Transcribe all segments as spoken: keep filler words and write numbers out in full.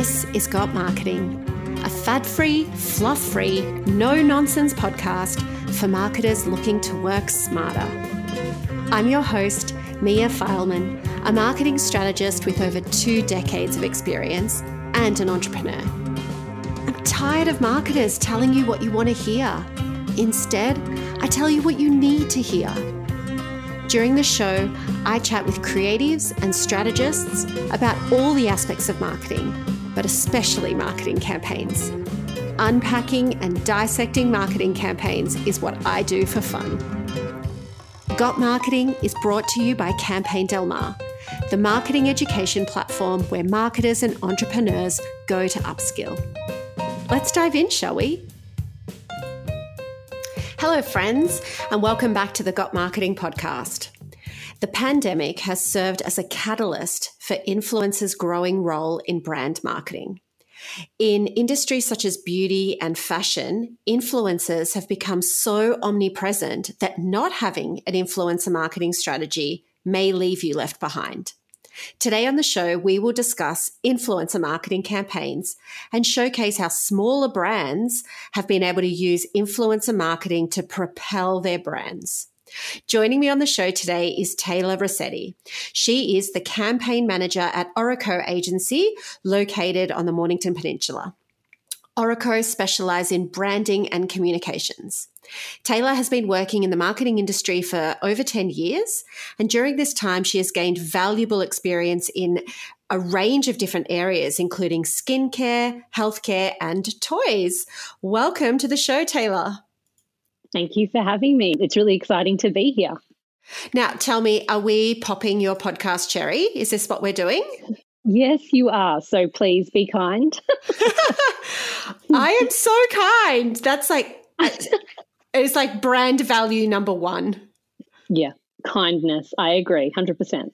This is Got Marketing, a fad-free, fluff-free, no-nonsense podcast for marketers looking to work smarter. I'm your host, Mia Fileman, a marketing strategist with over two decades of experience and an entrepreneur. I'm tired of marketers telling you what you want to hear. Instead, I tell you what you need to hear. During the show, I chat with creatives and strategists about all the aspects of marketing, but especially marketing campaigns. Unpacking and dissecting marketing campaigns is what I do for fun. Got Marketing is brought to you by Campaign Del Mar, the marketing education platform where marketers and entrepreneurs go to upskill. Let's dive in, shall we? Hello, friends, and welcome back to the Got Marketing podcast. The pandemic has served as a catalyst for influencers' growing role in brand marketing. In industries such as beauty and fashion, influencers have become so omnipresent that not having an influencer marketing strategy may leave you left behind. Today on the show, we will discuss influencer marketing campaigns and showcase how smaller brands have been able to use influencer marketing to propel their brands. Joining me on the show today is Tayler Rossetti. She is the campaign manager at Oraco Agency, located on the Mornington Peninsula. Oraco specialise in branding and communications. Tayler has been working in the marketing industry for over ten years, and during this time she has gained valuable experience in a range of different areas, including skincare, healthcare, and toys. Welcome to the show, Tayler. Thank you for having me. It's really exciting to be here. Now, tell me, are we popping your podcast cherry? Is this what we're doing? Yes, you are. So please be kind. I am so kind. That's like, it's like brand value number one. Yeah, kindness. I agree, one hundred percent.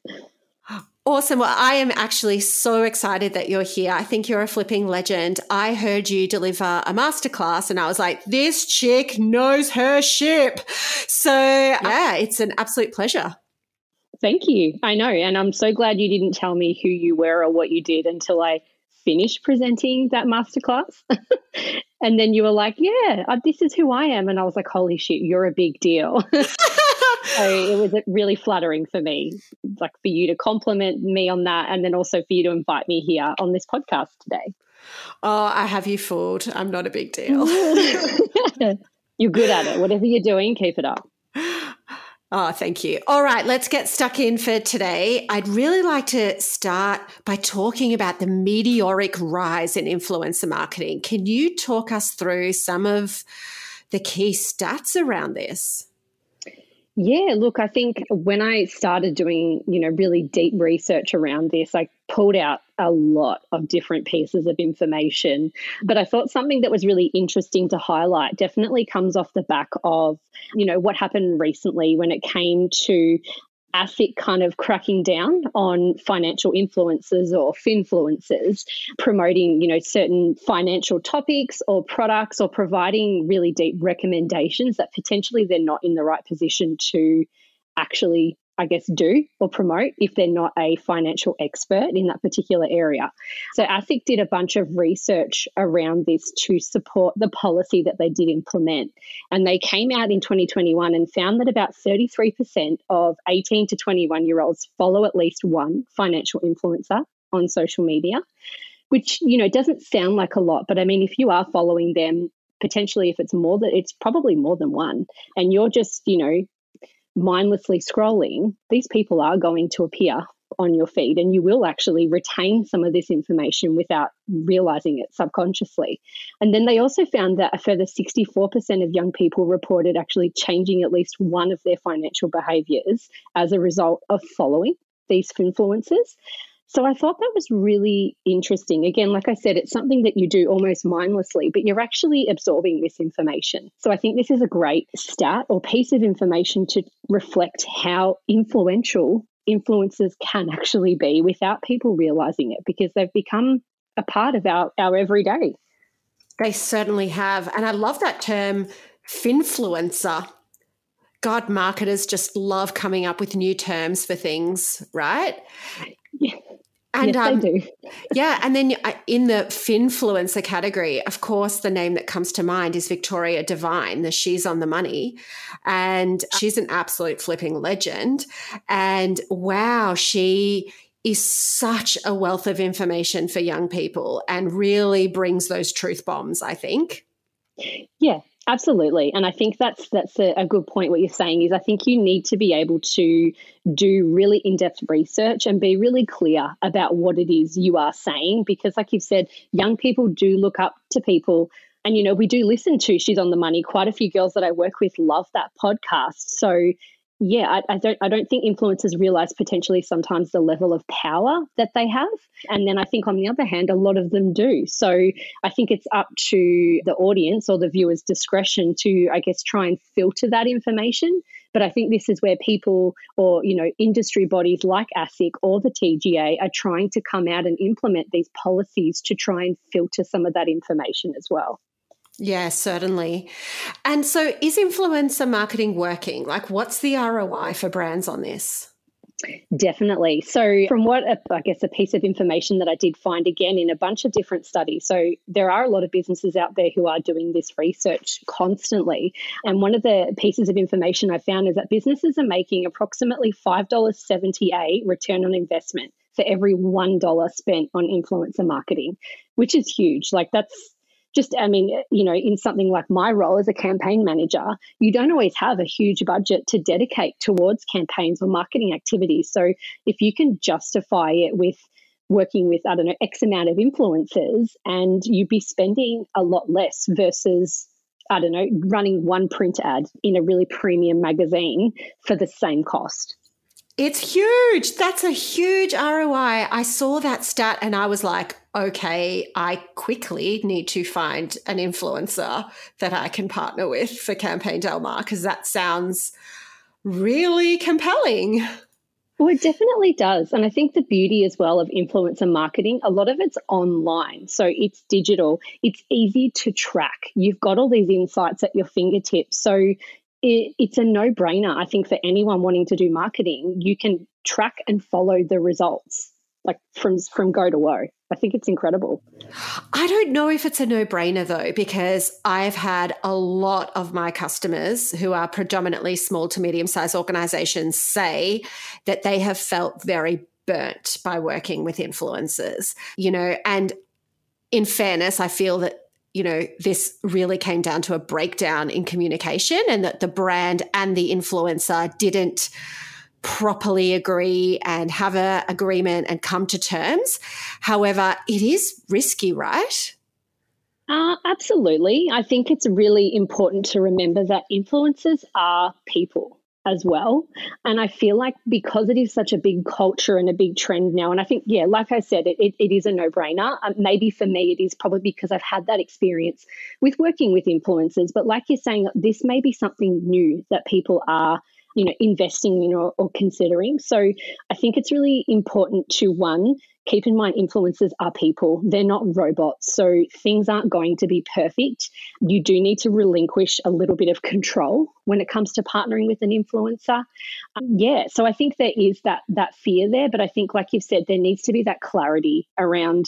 Awesome. Well, I am actually so excited that you're here. I think you're a flipping legend. I heard you deliver a masterclass and I was like, this chick knows her ship. So yeah, it's an absolute pleasure. Thank you. I know. And I'm so glad you didn't tell me who you were or what you did until I finished presenting that masterclass. And then you were like, yeah, this is who I am. And I was like, holy shit, you're a big deal. So it was really flattering for me, like for you to compliment me on that and then also for you to invite me here on this podcast today. Oh, I have you fooled. I'm not a big deal. You're good at it. Whatever you're doing, keep it up. Oh, thank you. All right, let's get stuck in for today. I'd really like to start by talking about the meteoric rise in influencer marketing. Can you talk us through some of the key stats around this? Yeah, look, I think when I started doing, you know, really deep research around this, I pulled out a lot of different pieces of information. But I thought something that was really interesting to highlight definitely comes off the back of, you know, what happened recently when it came to ASIC kind of cracking down on financial influencers or finfluencers, promoting, you know, certain financial topics or products or providing really deep recommendations that potentially they're not in the right position to actually, I guess, do or promote if they're not a financial expert in that particular area. So ASIC did a bunch of research around this to support the policy that they did implement. And they came out in twenty twenty-one and found that about thirty-three percent of eighteen to twenty-one-year-olds follow at least one financial influencer on social media, which, you know, doesn't sound like a lot. But I mean, if you are following them, potentially if it's more than, it's probably more than one. And you're just, you know, mindlessly scrolling, these people are going to appear on your feed and you will actually retain some of this information without realizing it subconsciously. And then they also found that a further sixty-four percent of young people reported actually changing at least one of their financial behaviors as a result of following these influencers. So I thought that was really interesting. Again, like I said, it's something that you do almost mindlessly, but you're actually absorbing this information. So I think this is a great stat or piece of information to reflect how influential influencers can actually be without people realizing it, because they've become a part of our, our everyday. They certainly have. And I love that term, finfluencer. God, marketers just love coming up with new terms for things, right? Yeah. And, yes, um, they do. Yeah. And then in the Finfluencer category, of course, the name that comes to mind is Victoria Devine, the She's on the Money. And she's an absolute flipping legend. And wow, she is such a wealth of information for young people and really brings those truth bombs, I think. Yeah, absolutely. And I think that's that's a, a good point what you're saying is I think you need to be able to do really in-depth research and be really clear about what it is you are saying, because like you've said, young people do look up to people. And, you know, we do listen to She's on the Money. Quite a few girls that I work with love that podcast. So, yeah, I, I don't I don't think influencers realise potentially sometimes the level of power that they have. And then I think on the other hand, a lot of them do. So I think it's up to the audience or the viewer's discretion to, I guess, try and filter that information. But I think this is where people or, you know, industry bodies like ASIC or the T G A are trying to come out and implement these policies to try and filter some of that information as well. Yeah, certainly. And so is influencer marketing working? Like, what's the R O I for brands on this? Definitely. So from what, a, I guess, a piece of information that I did find again in a bunch of different studies. So there are a lot of businesses out there who are doing this research constantly. And one of the pieces of information I found is that businesses are making approximately five dollars seventy-eight return on investment for every one dollar spent on influencer marketing, which is huge. Like that's, Just, I mean, you know, in something like my role as a campaign manager, you don't always have a huge budget to dedicate towards campaigns or marketing activities. So if you can justify it with working with, I don't know, X amount of influencers, and you'd be spending a lot less versus, I don't know, running one print ad in a really premium magazine for the same cost. It's huge. That's a huge R O I. I saw that stat and I was like, okay, I quickly need to find an influencer that I can partner with for Campaign Del Mar, because that sounds really compelling. Well, it definitely does. And I think the beauty as well of influencer marketing, a lot of it's online. So it's digital. It's easy to track. You've got all these insights at your fingertips. So It, it's a no-brainer, I think, for anyone wanting to do marketing. You can track and follow the results, like from from go to woe. I think it's incredible. I don't know if it's a no-brainer, though, because I've had a lot of my customers who are predominantly small to medium-sized organizations say that they have felt very burnt by working with influencers, you know, and in fairness, I feel that you know, this really came down to a breakdown in communication and that the brand and the influencer didn't properly agree and have an agreement and come to terms. However, it is risky, right? Uh, absolutely. I think it's really important to remember that influencers are people as well. And I feel like because it is such a big culture and a big trend now, and I think, yeah, like I said, it it, it is a no-brainer. Um, maybe for me, it is probably because I've had that experience with working with influencers. But like you're saying, this may be something new that people are, you know, investing in or, or considering. So I think it's really important to, one, keep in mind influencers are people. They're not robots. So things aren't going to be perfect. You do need to relinquish a little bit of control when it comes to partnering with an influencer. Um, yeah, so I think there is that that fear there. But I think, like you've said, there needs to be that clarity around,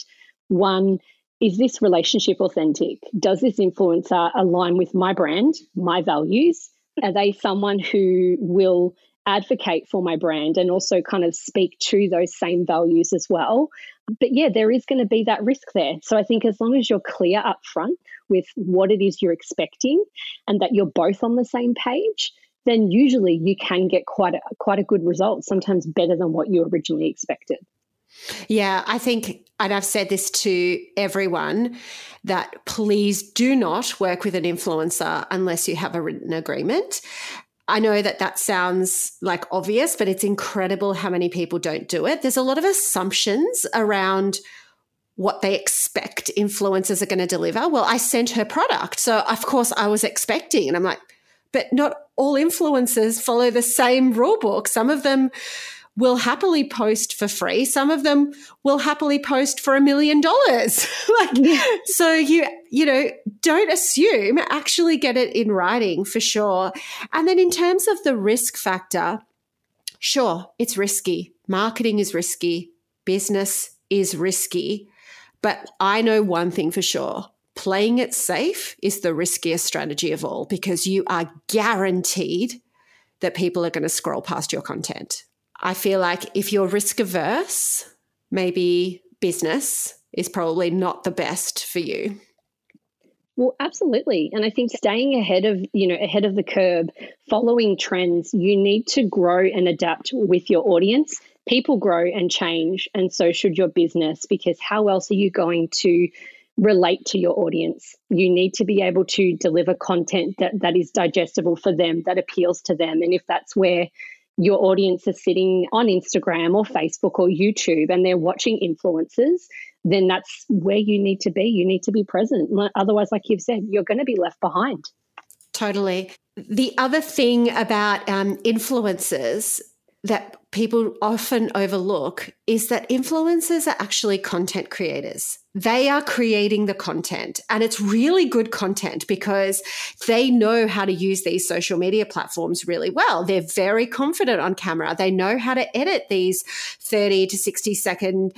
one, is this relationship authentic? Does this influencer align with my brand, my values? Are they someone who will advocate for my brand and also kind of speak to those same values as well? But yeah, there is going to be that risk there. So I think as long as you're clear up front with what it is you're expecting and that you're both on the same page, then usually you can get quite a, quite a good result, sometimes better than what you originally expected. Yeah, I think, and I've said this to everyone, that please do not work with an influencer unless you have a written agreement. I know that that sounds like obvious, but it's incredible how many people don't do it. There's a lot of assumptions around what they expect influencers are going to deliver. Well, I sent her product, so of course I was expecting, and I'm like, but not all influencers follow the same rule book. Some of them will happily post for free. Some of them will happily post for a million dollars. Like, yeah. So you, you know, don't assume, actually get it in writing for sure. And then in terms of the risk factor, sure, it's risky. Marketing is risky. Business is risky. But I know one thing for sure. Playing it safe is the riskiest strategy of all, because you are guaranteed that people are going to scroll past your content. I feel like if you're risk averse, maybe business is probably not the best for you. Well, absolutely. And I think staying ahead of, you know, ahead of the curve, following trends, you need to grow and adapt with your audience. People grow and change, and so should your business, because how else are you going to relate to your audience? You need to be able to deliver content that, that is digestible for them, that appeals to them. And if that's where your audience is sitting on Instagram or Facebook or YouTube and they're watching influencers, then that's where you need to be. You need to be present. Otherwise, like you've said, you're going to be left behind. Totally. The other thing about um, influencers that people often overlook is that influencers are actually content creators. They are creating the content, and it's really good content because they know how to use these social media platforms really well. They're very confident on camera. They know how to edit these thirty to sixty second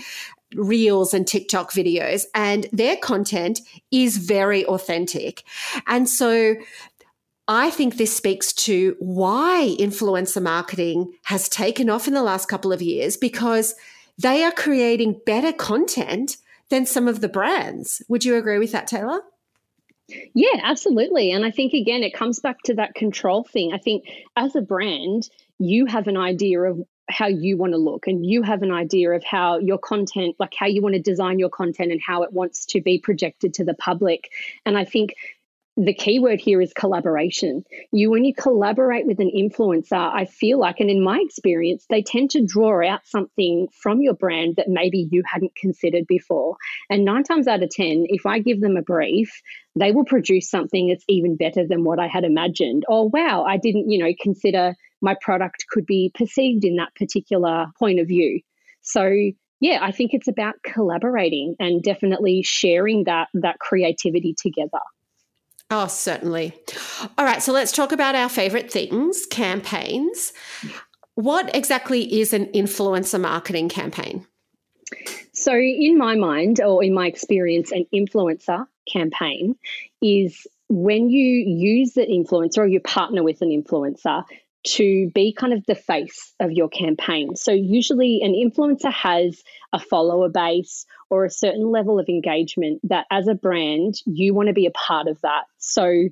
reels and TikTok videos, and their content is very authentic. And so I think this speaks to why influencer marketing has taken off in the last couple of years, because they are creating better content than some of the brands. Would you agree with that, Tayler? Yeah, absolutely. And I think, again, it comes back to that control thing. I think as a brand, you have an idea of how you want to look, and you have an idea of how your content, like how you want to design your content and how it wants to be projected to the public. And I think the key word here is collaboration. You, when you collaborate with an influencer, I feel like, and in my experience, they tend to draw out something from your brand that maybe you hadn't considered before. And nine times out of ten, if I give them a brief, they will produce something that's even better than what I had imagined. Or, wow, I didn't, you know, consider my product could be perceived in that particular point of view. So, yeah, I think it's about collaborating and definitely sharing that that creativity together. Oh, certainly. All right, so let's talk about our favorite things, campaigns. What exactly is an influencer marketing campaign? So in my mind, or in my experience, an influencer campaign is when you use an influencer or you partner with an influencer to be kind of the face of your campaign. So usually an influencer has a follower base or a certain level of engagement that as a brand, you want to be a part of that. So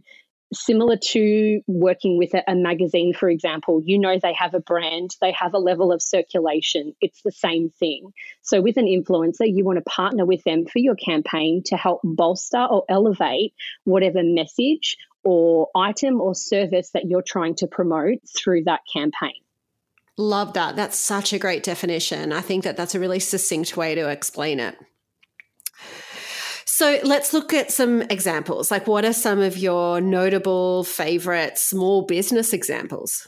similar to working with a, a magazine, for example, you know they have a brand, they have a level of circulation. It's the same thing. So with an influencer, you want to partner with them for your campaign to help bolster or elevate whatever message or item or service that you're trying to promote through that campaign. Love that. That's such a great definition. I think that that's a really succinct way to explain it. So let's look at some examples. Like, what are some of your notable favorite small business examples?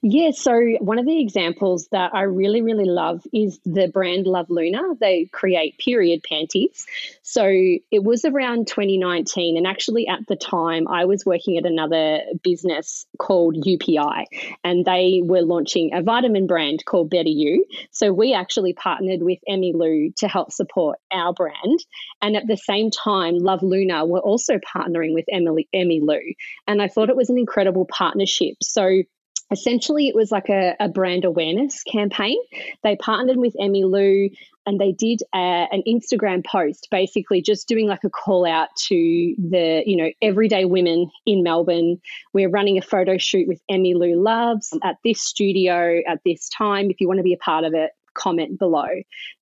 Yeah, so one of the examples that I really, really love is the brand Love Luna. They create period panties. So it was around twenty nineteen, and actually at the time I was working at another business called U P I, and they were launching a vitamin brand called Better You. So we actually partnered with Emmylou to help support our brand, and at the same time Love Luna were also partnering with Emmylou, and I thought it was an incredible partnership. So essentially, it was like a, a brand awareness campaign. They partnered with Emmylou, and they did a, an Instagram post, basically just doing like a call out to the, you know, everyday women in Melbourne. We're running a photo shoot with Emmylou Loves at this studio at this time. If you want to be a part of it, comment below.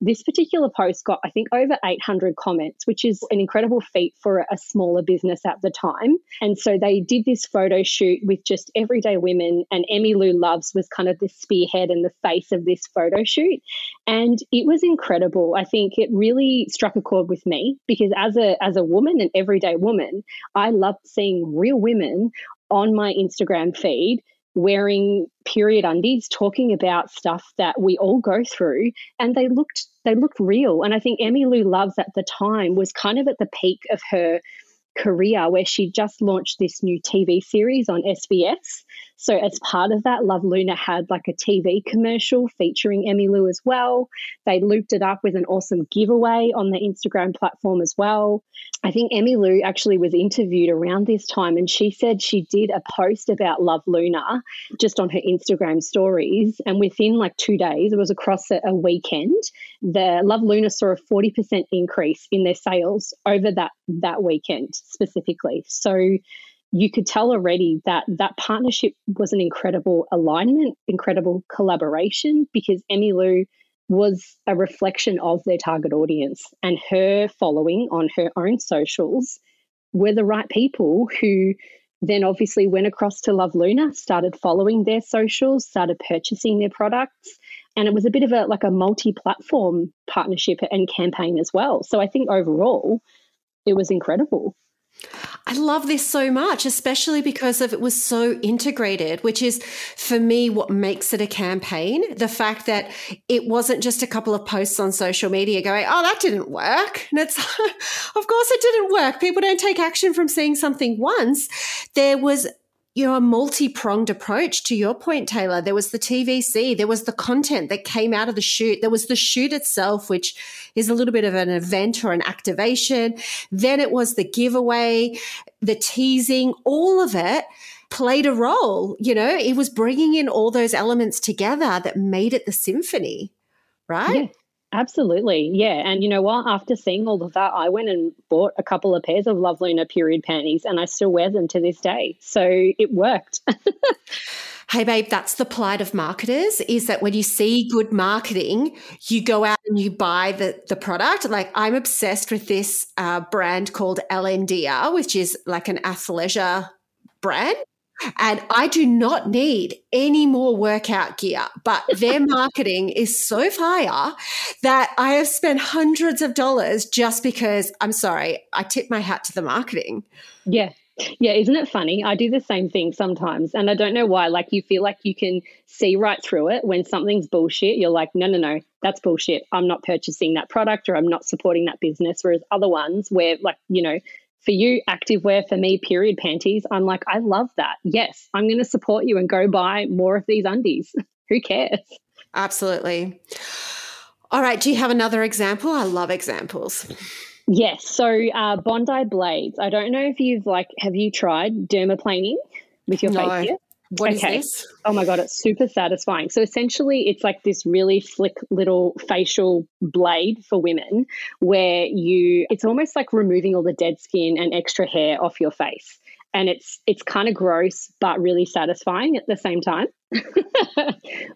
This particular post got, I think, over eight hundred comments, which is an incredible feat for a smaller business at the time. And so they did this photo shoot with just everyday women, and Emmylou Loves was kind of the spearhead and the face of this photo shoot. And it was incredible. I think it really struck a chord with me, because as a as a woman, an everyday woman, I loved seeing real women on my Instagram feed wearing period undies, talking about stuff that we all go through, and they looked they looked real. And I think Emmylou Loves at the time was kind of at the peak of her career, where she just launched this new T V series on S B S. So as part of that, Love Luna had like a T V commercial featuring Emmylou as well. They looped it up with an awesome giveaway on the Instagram platform as well. I think Emmylou actually was interviewed around this time, and she said she did a post about Love Luna just on her Instagram stories. And within like two days, it was across a, a weekend, the Love Luna saw a forty percent increase in their sales over that, that weekend specifically. So you could tell already that that partnership was an incredible alignment, incredible collaboration, because Emmylou was a reflection of their target audience, and her following on her own socials were the right people who then obviously went across to Love Luna, started following their socials, started purchasing their products. And it was a bit of a like a multi-platform partnership and campaign as well. So I think overall it was incredible. I love this so much, especially because of it was so integrated, which is for me what makes it a campaign. The fact that it wasn't just a couple of posts on social media going, oh, that didn't work. And it's, of course it didn't work. People don't take action from seeing something once. There was, you know, a multi-pronged approach to your point, Taylor. There was the T V C, there was the content that came out of the shoot, there was the shoot itself, which is a little bit of an event or an activation. Then it was the giveaway, the teasing, all of it played a role. You know, it was bringing in all those elements together that made it the symphony, right? Yeah. Absolutely. Yeah. And you know what? After seeing all of that, I went and bought a couple of pairs of Love Luna period panties, and I still wear them to this day. So it worked. Hey, babe, that's the plight of marketers, is that when you see good marketing, you go out and you buy the, the product. Like I'm obsessed with this uh, brand called L N D R, which is like an athleisure brand. And I do not need any more workout gear, but their marketing is so fire that I have spent hundreds of dollars just because, I'm sorry, I tip my hat to the marketing. Yeah. Yeah, isn't it funny? I do the same thing sometimes, and I don't know why. Like you feel like you can see right through it when something's bullshit. You're like, no, no, no, that's bullshit. I'm not purchasing that product, or I'm not supporting that business. Whereas other ones where like, you know, for you, activewear, for me, period panties, I'm like, I love that. Yes, I'm going to support you and go buy more of these undies. Who cares? Absolutely. All right. Do you have another example? I love examples. Yes. So uh, Bondi Blades. I don't know if you've like, have you tried dermaplaning with your no. face yet? What okay. is this? Oh my God, it's super satisfying. So essentially it's like this really slick little facial blade for women where you, it's almost like removing all the dead skin and extra hair off your face. And it's it's kind of gross, but really satisfying at the same time.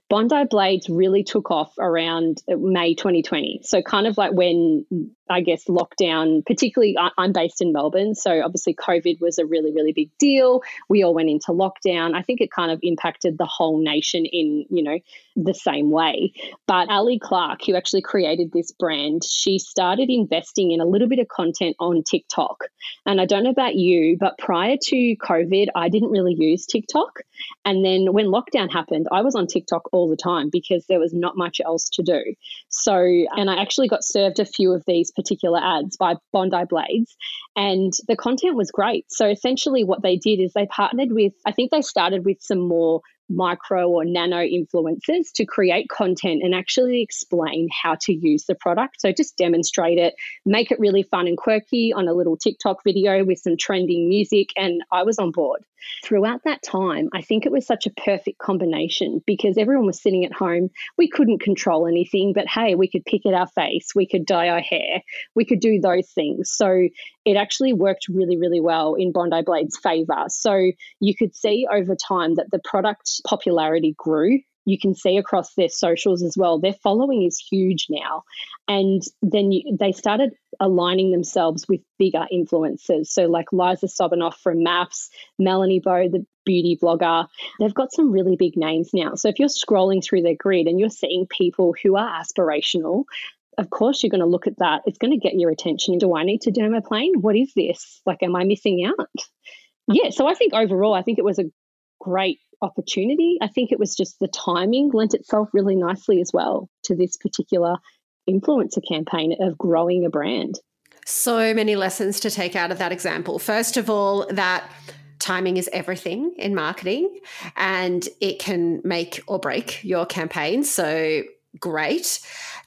Bondi Blades really took off around May twenty twenty. So kind of like when, I guess, lockdown, particularly I, I'm based in Melbourne. So obviously COVID was a really, really big deal. We all went into lockdown. I think it kind of impacted the whole nation in, you know, the same way. But Ali Clark, who actually created this brand, she started investing in a little bit of content on TikTok. And I don't know about you, but prior to COVID, I didn't really use TikTok. And then when lockdown happened, I was on TikTok all the time because there was not much else to do. So, and I actually got served a few of these particular ads by Bondi Blades, and the content was great. So essentially what they did is they partnered with, I think they started with some more micro or nano influencers to create content and actually explain how to use the product. So just demonstrate it, make it really fun and quirky on a little TikTok video with some trending music, and I was on board. Throughout that time, I think it was such a perfect combination because everyone was sitting at home. We couldn't control anything, but hey, we could pick at our face, we could dye our hair, we could do those things. So it actually worked really, really well in Bondi Blade's favor. So you could see over time that the product popularity grew. You can see across their socials as well. Their following is huge now. And then you, they started aligning themselves with bigger influencers. So like Liza Sobinoff from Maps, Melanie Bowe, the beauty blogger. They've got some really big names now. So if you're scrolling through their grid and you're seeing people who are aspirational, of course you're going to look at that. It's going to get your attention. Do I need to dermaplane? What is this? Like, am I missing out? Yeah. So I think overall, I think it was a great opportunity. I think it was just the timing lent itself really nicely as well to this particular influencer campaign of growing a brand. So many lessons to take out of that example. First of all, that timing is everything in marketing, and it can make or break your campaign. So great.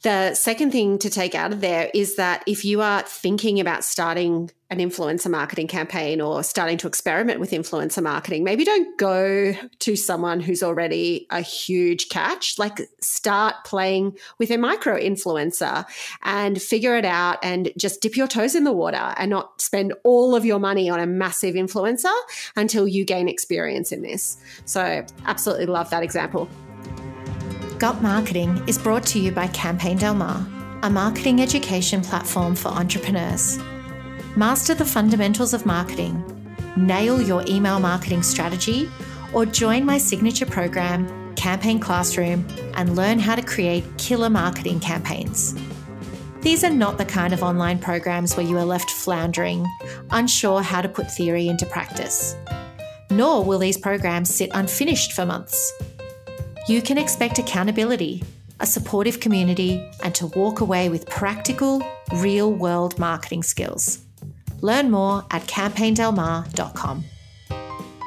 The second thing to take out of there is that if you are thinking about starting an influencer marketing campaign or starting to experiment with influencer marketing, maybe don't go to someone who's already a huge catch. Like, start playing with a micro influencer and figure it out and just dip your toes in the water and not spend all of your money on a massive influencer until you gain experience in this. So absolutely love that example. Got Marketing is brought to you by Campaign Del Mar, a marketing education platform for entrepreneurs. Master the fundamentals of marketing, nail your email marketing strategy, or join my signature program, Campaign Classroom, and learn how to create killer marketing campaigns. These are not the kind of online programs where you are left floundering, unsure how to put theory into practice. Nor will these programs sit unfinished for months. You can expect accountability, a supportive community, and to walk away with practical, real-world marketing skills. Learn more at campaign del mar dot com.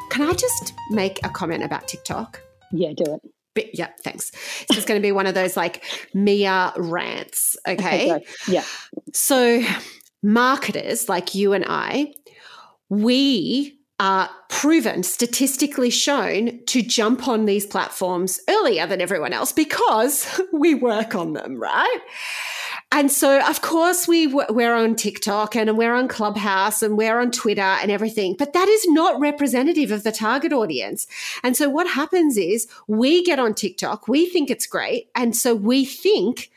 Can I just make a comment about TikTok? Yeah, do it. But, yeah, thanks. It's just going to be one of those like Mia rants, okay? Okay, yeah. So marketers like you and I, we are proven, statistically shown, to jump on these platforms earlier than everyone else because we work on them, right? And so, of course, we w- we're on TikTok and we're on Clubhouse and we're on Twitter and everything, but that is not representative of the target audience. And so what happens is we get on TikTok, we think it's great, and so we think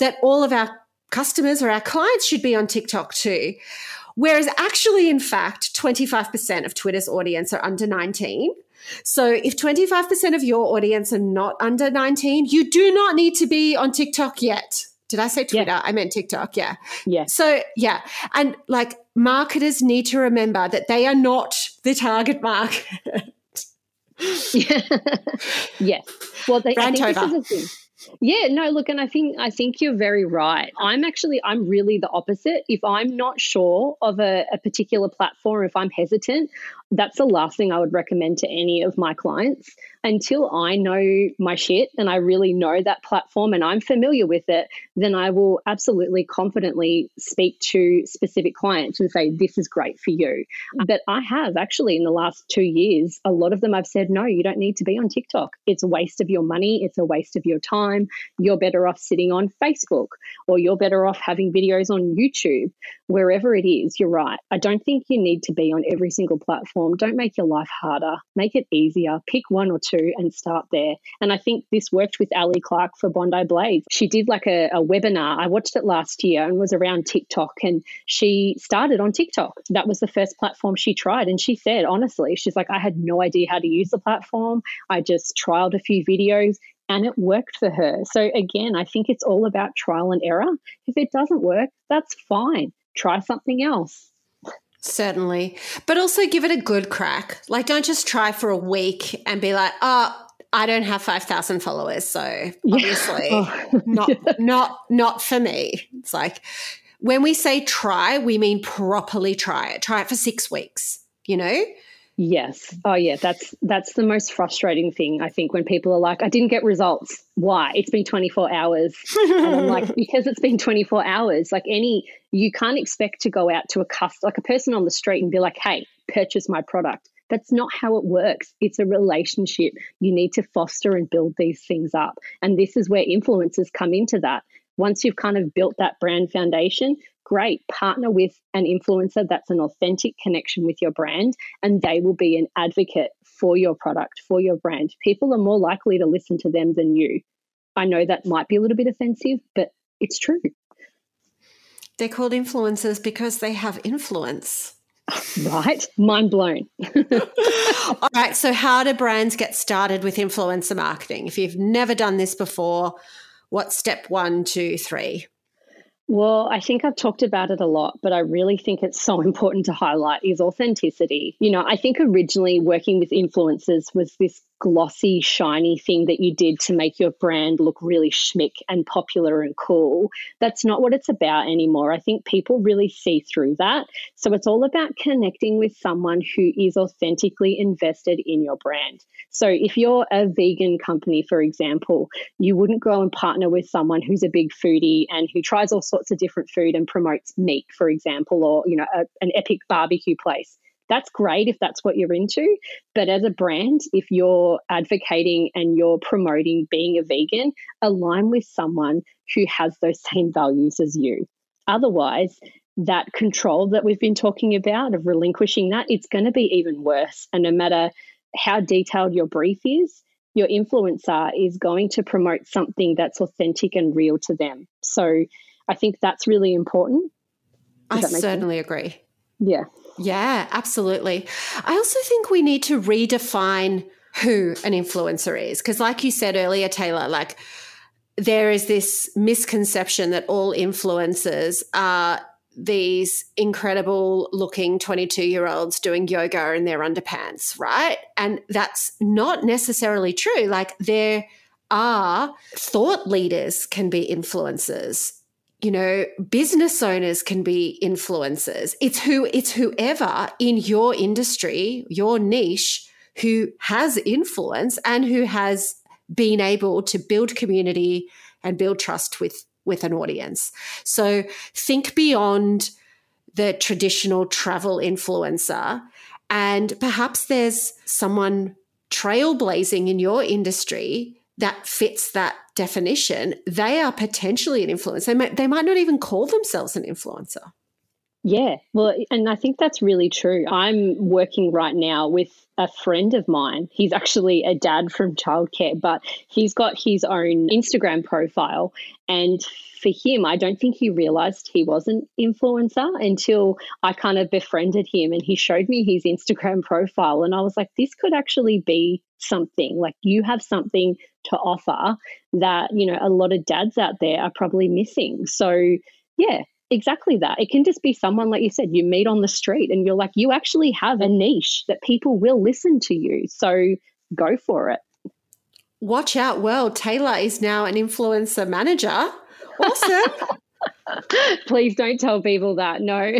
that all of our customers or our clients should be on TikTok too. Whereas actually, in fact, twenty-five percent of Twitter's audience are under nineteen. So if twenty-five percent of your audience are not under nineteen, you do not need to be on TikTok yet. Did I say Twitter? Yeah. I meant TikTok, yeah. Yeah. So, yeah. And, like, marketers need to remember that they are not the target market. Yeah. Yeah. Well, they, I think over. This is a thing. Yeah, no, look, and I think I think you're very right. I'm actually, I'm really the opposite. If I'm not sure of a, a particular platform, if I'm hesitant, that's the last thing I would recommend to any of my clients. Until I know my shit and I really know that platform and I'm familiar with it, then I will absolutely confidently speak to specific clients and say, this is great for you. But I have actually in the last two years, a lot of them I've said, no, you don't need to be on TikTok. It's a waste of your money. It's a waste of your time. You're better off sitting on Facebook, or you're better off having videos on YouTube. Wherever it is, you're right. I don't think you need to be on every single platform. Don't make your life harder. Make it easier. Pick one or two and start there. And I think this worked with Ali Clark for Bondi Blades. She did like a, a webinar. I watched it last year and was around TikTok, and she started on TikTok. That was the first platform she tried. And she said, honestly, she's like, I had no idea how to use the platform. I just trialed a few videos and it worked for her. So again, I think it's all about trial and error. If it doesn't work, that's fine. Try something else. Certainly. But also give it a good crack. Like, don't just try for a week and be like, oh, I don't have five thousand followers, so obviously yeah. oh. not, not, not for me. It's like, when we say try, we mean properly try it. Try it for six weeks, you know? Yes. Oh, yeah. That's that's the most frustrating thing, I think, when people are like, I didn't get results. Why? It's been twenty-four hours. And I'm like, because it's been twenty-four hours, like any, you can't expect to go out to a customer, like a person on the street and be like, hey, purchase my product. That's not how it works. It's a relationship. You need to foster and build these things up. And this is where influencers come into that. Once you've kind of built that brand foundation, great, partner with an influencer that's an authentic connection with your brand, and they will be an advocate for your product, for your brand. People are more likely to listen to them than you. I know that might be a little bit offensive, but it's true. They're called influencers because they have influence. Right? Mind blown. All right, so how do brands get started with influencer marketing? If you've never done this before, what's step one, two, three? Well, I think I've talked about it a lot, but I really think it's so important to highlight is authenticity. You know, I think originally working with influencers was this glossy, shiny thing that you did to make your brand look really schmick and popular and cool. That's not what it's about anymore. I think people really see through that. So it's all about connecting with someone who is authentically invested in your brand. So if you're a vegan company, for example, you wouldn't go and partner with someone who's a big foodie and who tries all sorts of different food and promotes meat, for example, or, you know, a, an epic barbecue place. That's great if that's what you're into. But as a brand, if you're advocating and you're promoting being a vegan, align with someone who has those same values as you. Otherwise, that control that we've been talking about of relinquishing that, it's going to be even worse. And no matter how detailed your brief is, your influencer is going to promote something that's authentic and real to them. So I think that's really important. Does I that make certainly sense? Agree. Yeah. Yeah, absolutely. I also think we need to redefine who an influencer is, because like you said earlier, Tayler, like there is this misconception that all influencers are these incredible looking twenty-two-year-olds doing yoga in their underpants, right? And that's not necessarily true. Like there are thought leaders can be influencers. You know, business owners can be influencers. It's who, it's whoever in your industry, your niche, who has influence and who has been able to build community and build trust with, with an audience. So think beyond the traditional travel influencer, and perhaps there's someone trailblazing in your industry that fits that definition. They are potentially an influencer. They might, they might not even call themselves an influencer. Yeah, well, and I think that's really true. I'm working right now with a friend of mine. He's actually a dad from childcare, but he's got his own Instagram profile. And for him, I don't think he realised he was an influencer until I kind of befriended him and he showed me his Instagram profile. And I was like, this could actually be something. Like, you have something to offer that, you know, a lot of dads out there are probably missing. So, yeah. Exactly that. It can just be someone, like you said, you meet on the street and you're like, you actually have a niche that people will listen to you. So go for it. Watch out. Well, Tayler is now an influencer manager. Awesome. Please don't tell people that. No.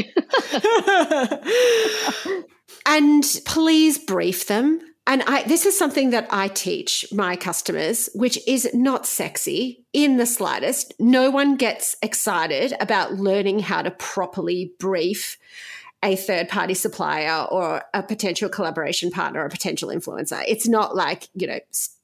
And please brief them. And I, this is something that I teach my customers, which is not sexy in the slightest. No one gets excited about learning how to properly brief a third-party supplier or a potential collaboration partner or a potential influencer. It's not like, you know,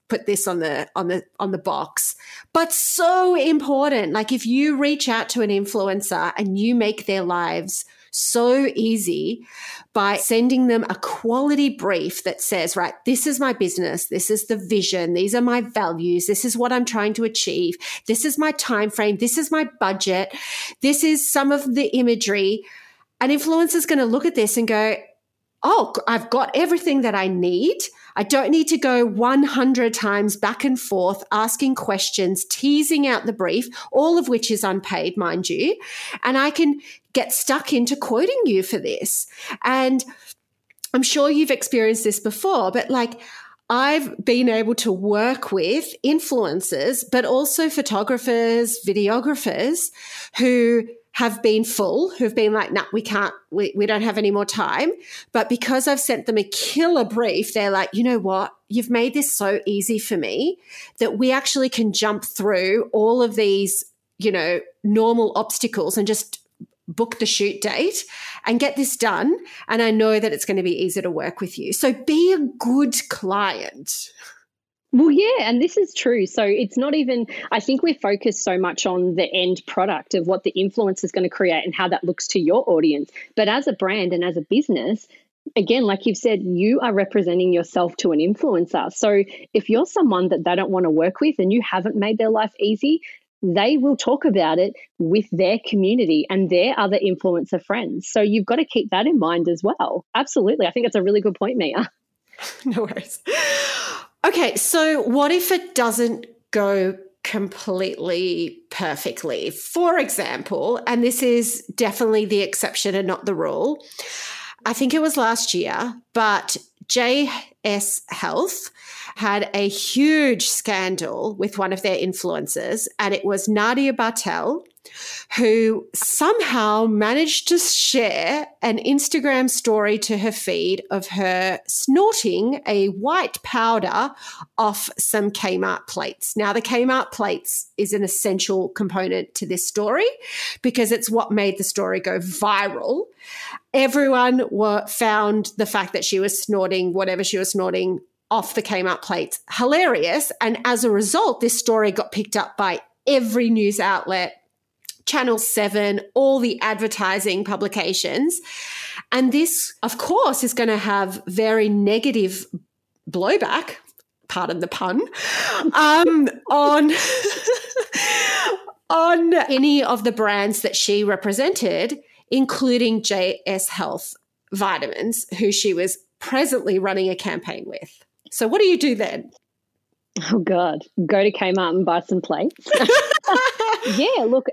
put this on the on the on the box, but so important. Like, if you reach out to an influencer and you make their lives so easy by sending them a quality brief that says, right, this is my business, this is the vision, these are my values, this is what I'm trying to achieve, this is my time frame, this is my budget, this is some of the imagery. An influencer is going to look at this and go, oh, I've got everything that I need. I don't need to go one hundred times back and forth asking questions, teasing out the brief, all of which is unpaid, mind you. And I can get stuck into quoting you for this. And I'm sure you've experienced this before, but like, I've been able to work with influencers, but also photographers, videographers who have been full, who've been like, nah, we can't, we, we don't have any more time. But because I've sent them a killer brief, they're like, you know what? You've made this so easy for me that we actually can jump through all of these, you know, normal obstacles and just book the shoot date and get this done. And I know that it's going to be easier to work with you. So be a good client. Well, yeah, and this is true. So it's not even, I think we focus so much on the end product of what the influencer is going to create and how that looks to your audience. But as a brand and as a business, again, like you've said, you are representing yourself to an influencer. So if you're someone that they don't want to work with and you haven't made their life easy, they will talk about it with their community and their other influencer friends. So you've got to keep that in mind as well. Absolutely. I think it's a really good point, Mia. No worries. Okay, so what if it doesn't go completely perfectly? For example, and this is definitely the exception and not the rule, I think it was last year, but J S Health had a huge scandal with one of their influencers, and it was Nadia Bartel, who somehow managed to share an Instagram story to her feed of her snorting a white powder off some Kmart plates. Now, the Kmart plates is an essential component to this story because it's what made the story go viral. Everyone were, found the fact that she was snorting whatever she was snorting off the Kmart plates hilarious. And as a result, this story got picked up by every news outlet, Channel seven, all the advertising publications. And this, of course, is going to have very negative blowback, pardon the pun, um, on, on any of the brands that she represented, including J S Health Vitamins, who she was presently running a campaign with. So what do you do then? Oh, God. Go to Kmart and buy some plates. Yeah, look,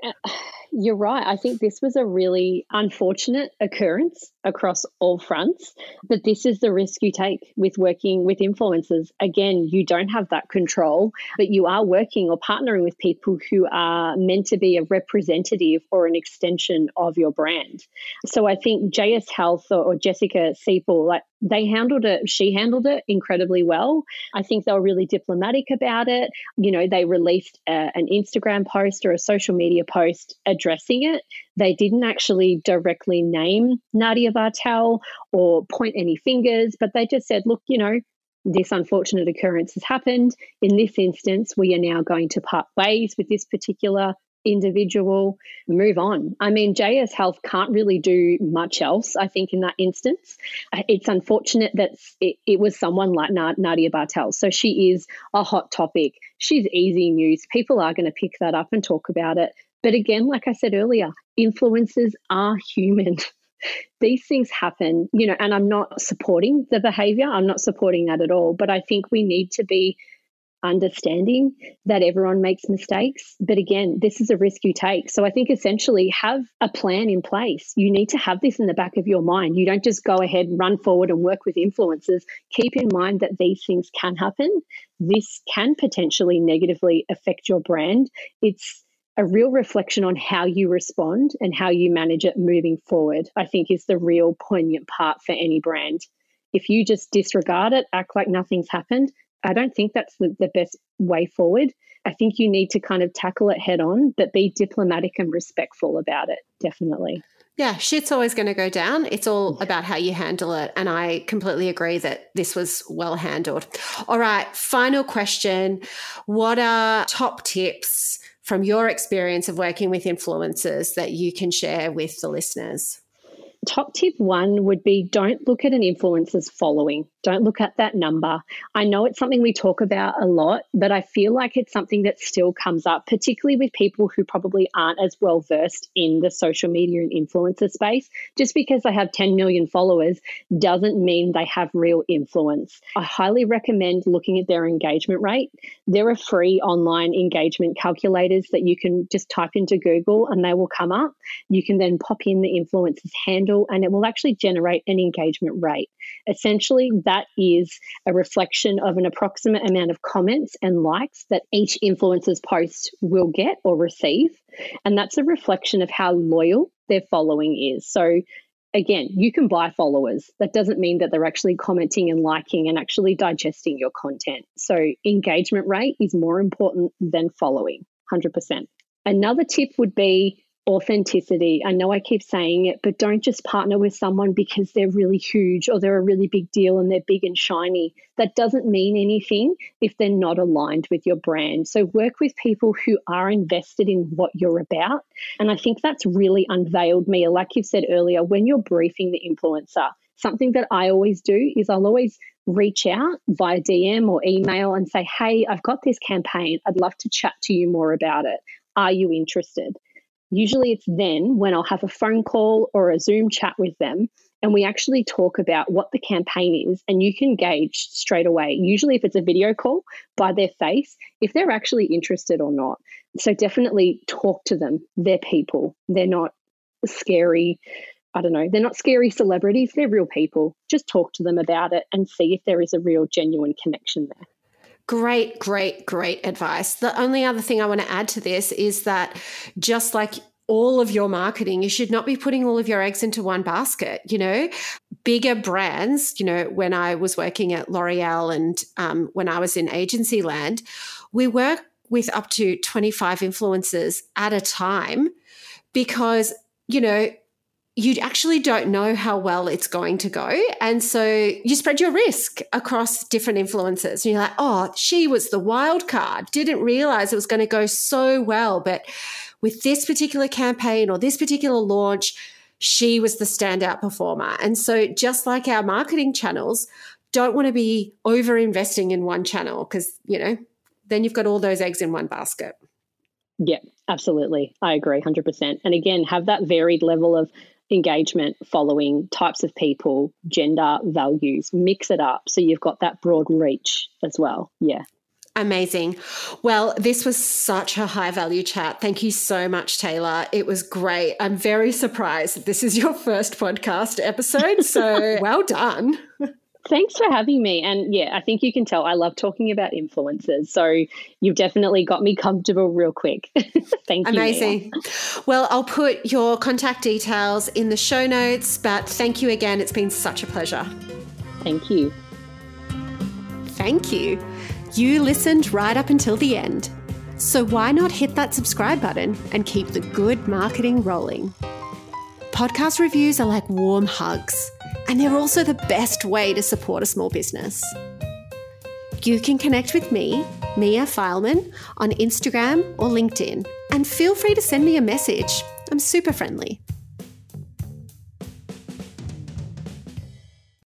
you're right. I think this was a really unfortunate occurrence across all fronts, but this is the risk you take with working with influencers. Again, you don't have that control, but you are working or partnering with people who are meant to be a representative or an extension of your brand. So I think J S Health or, or Jessica Siebel, like, they handled it, she handled it incredibly well. I think they were really diplomatic about it. You know, they released a, an Instagram post or a social media post addressing it. They didn't actually directly name Nadia Bartel or point any fingers, but they just said, look, you know, this unfortunate occurrence has happened. In this instance, we are now going to part ways with this particular individual, move on. I mean, J S Health can't really do much else, I think, in that instance. It's unfortunate that it, it was someone like Nadia Bartel. So she is a hot topic. She's easy news. People are going to pick that up and talk about it. But again, like I said earlier, influencers are human. These things happen, you know, and I'm not supporting the behavior. I'm not supporting that at all. But I think we need to be understanding that everyone makes mistakes. But again, this is a risk you take. So I think essentially have a plan in place. You need to have this in the back of your mind. You don't just go ahead, run forward and work with influencers. Keep in mind that these things can happen. This can potentially negatively affect your brand. It's a real reflection on how you respond and how you manage it moving forward, I think, is the real poignant part for any brand. If you just disregard it, act like nothing's happened, I don't think that's the, the best way forward. I think you need to kind of tackle it head on, but be diplomatic and respectful about it, definitely. Yeah, shit's always going to go down. It's all about how you handle it. And I completely agree that this was well handled. All right, final question. What are top tips from your experience of working with influencers that you can share with the listeners? Top tip one would be don't look at an influencer's following. Don't look at that number. I know it's something we talk about a lot, but I feel like it's something that still comes up, particularly with people who probably aren't as well versed in the social media and influencer space. Just because they have ten million followers doesn't mean they have real influence. I highly recommend looking at their engagement rate. There are free online engagement calculators that you can just type into Google and they will come up. You can then pop in the influencer's handle and it will actually generate an engagement rate. Essentially, that is a reflection of an approximate amount of comments and likes that each influencer's post will get or receive. And that's a reflection of how loyal their following is. So again, you can buy followers. That doesn't mean that they're actually commenting and liking and actually digesting your content. So engagement rate is more important than following, one hundred percent. Another tip would be authenticity. I know I keep saying it, but don't just partner with someone because they're really huge or they're a really big deal and they're big and shiny. That doesn't mean anything if they're not aligned with your brand. So work with people who are invested in what you're about. And I think that's really unveiled me. Like you've said earlier, when you're briefing the influencer, something that I always do is I'll always reach out via D M or email and say, hey, I've got this campaign. I'd love to chat to you more about it. Are you interested? Usually it's then when I'll have a phone call or a Zoom chat with them and we actually talk about what the campaign is and you can gauge straight away, usually if it's a video call, by their face, if they're actually interested or not. So definitely talk to them. They're people. They're not scary I don't know, they're not scary celebrities, they're real people. Just talk to them about it and see if there is a real genuine connection there. Great, great, great advice. The only other thing I want to add to this is that just like all of your marketing, you should not be putting all of your eggs into one basket, you know. Bigger brands, you know, when I was working at L'Oreal and um, when I was in agency land, we work with up to twenty-five influencers at a time because, you know, you actually don't know how well it's going to go. And so you spread your risk across different influencers. And you're like, oh, she was the wild card. Didn't realize it was going to go so well. But with this particular campaign or this particular launch, she was the standout performer. And so just like our marketing channels, don't want to be over-investing in one channel because, you know, then you've got all those eggs in one basket. Yeah, absolutely. I agree one hundred percent. And again, have that varied level of engagement, following, types of people, gender, values, mix it up so you've got that broad reach as well. Yeah. Amazing. Well, this was such a high value chat. Thank you so much, Tayler. It was great. I'm very surprised that this is your first podcast episode. So well done. Thanks for having me. And yeah, I think you can tell I love talking about influencers. So you've definitely got me comfortable real quick. Thank you. Amazing. Mia. Well, I'll put your contact details in the show notes, but thank you again. It's been such a pleasure. Thank you. Thank you. You listened right up until the end. So why not hit that subscribe button and keep the good marketing rolling? Podcast reviews are like warm hugs, and they're also the best way to support a small business. You can connect with me, Mia Fileman, on Instagram or LinkedIn, and feel free to send me a message. I'm super friendly.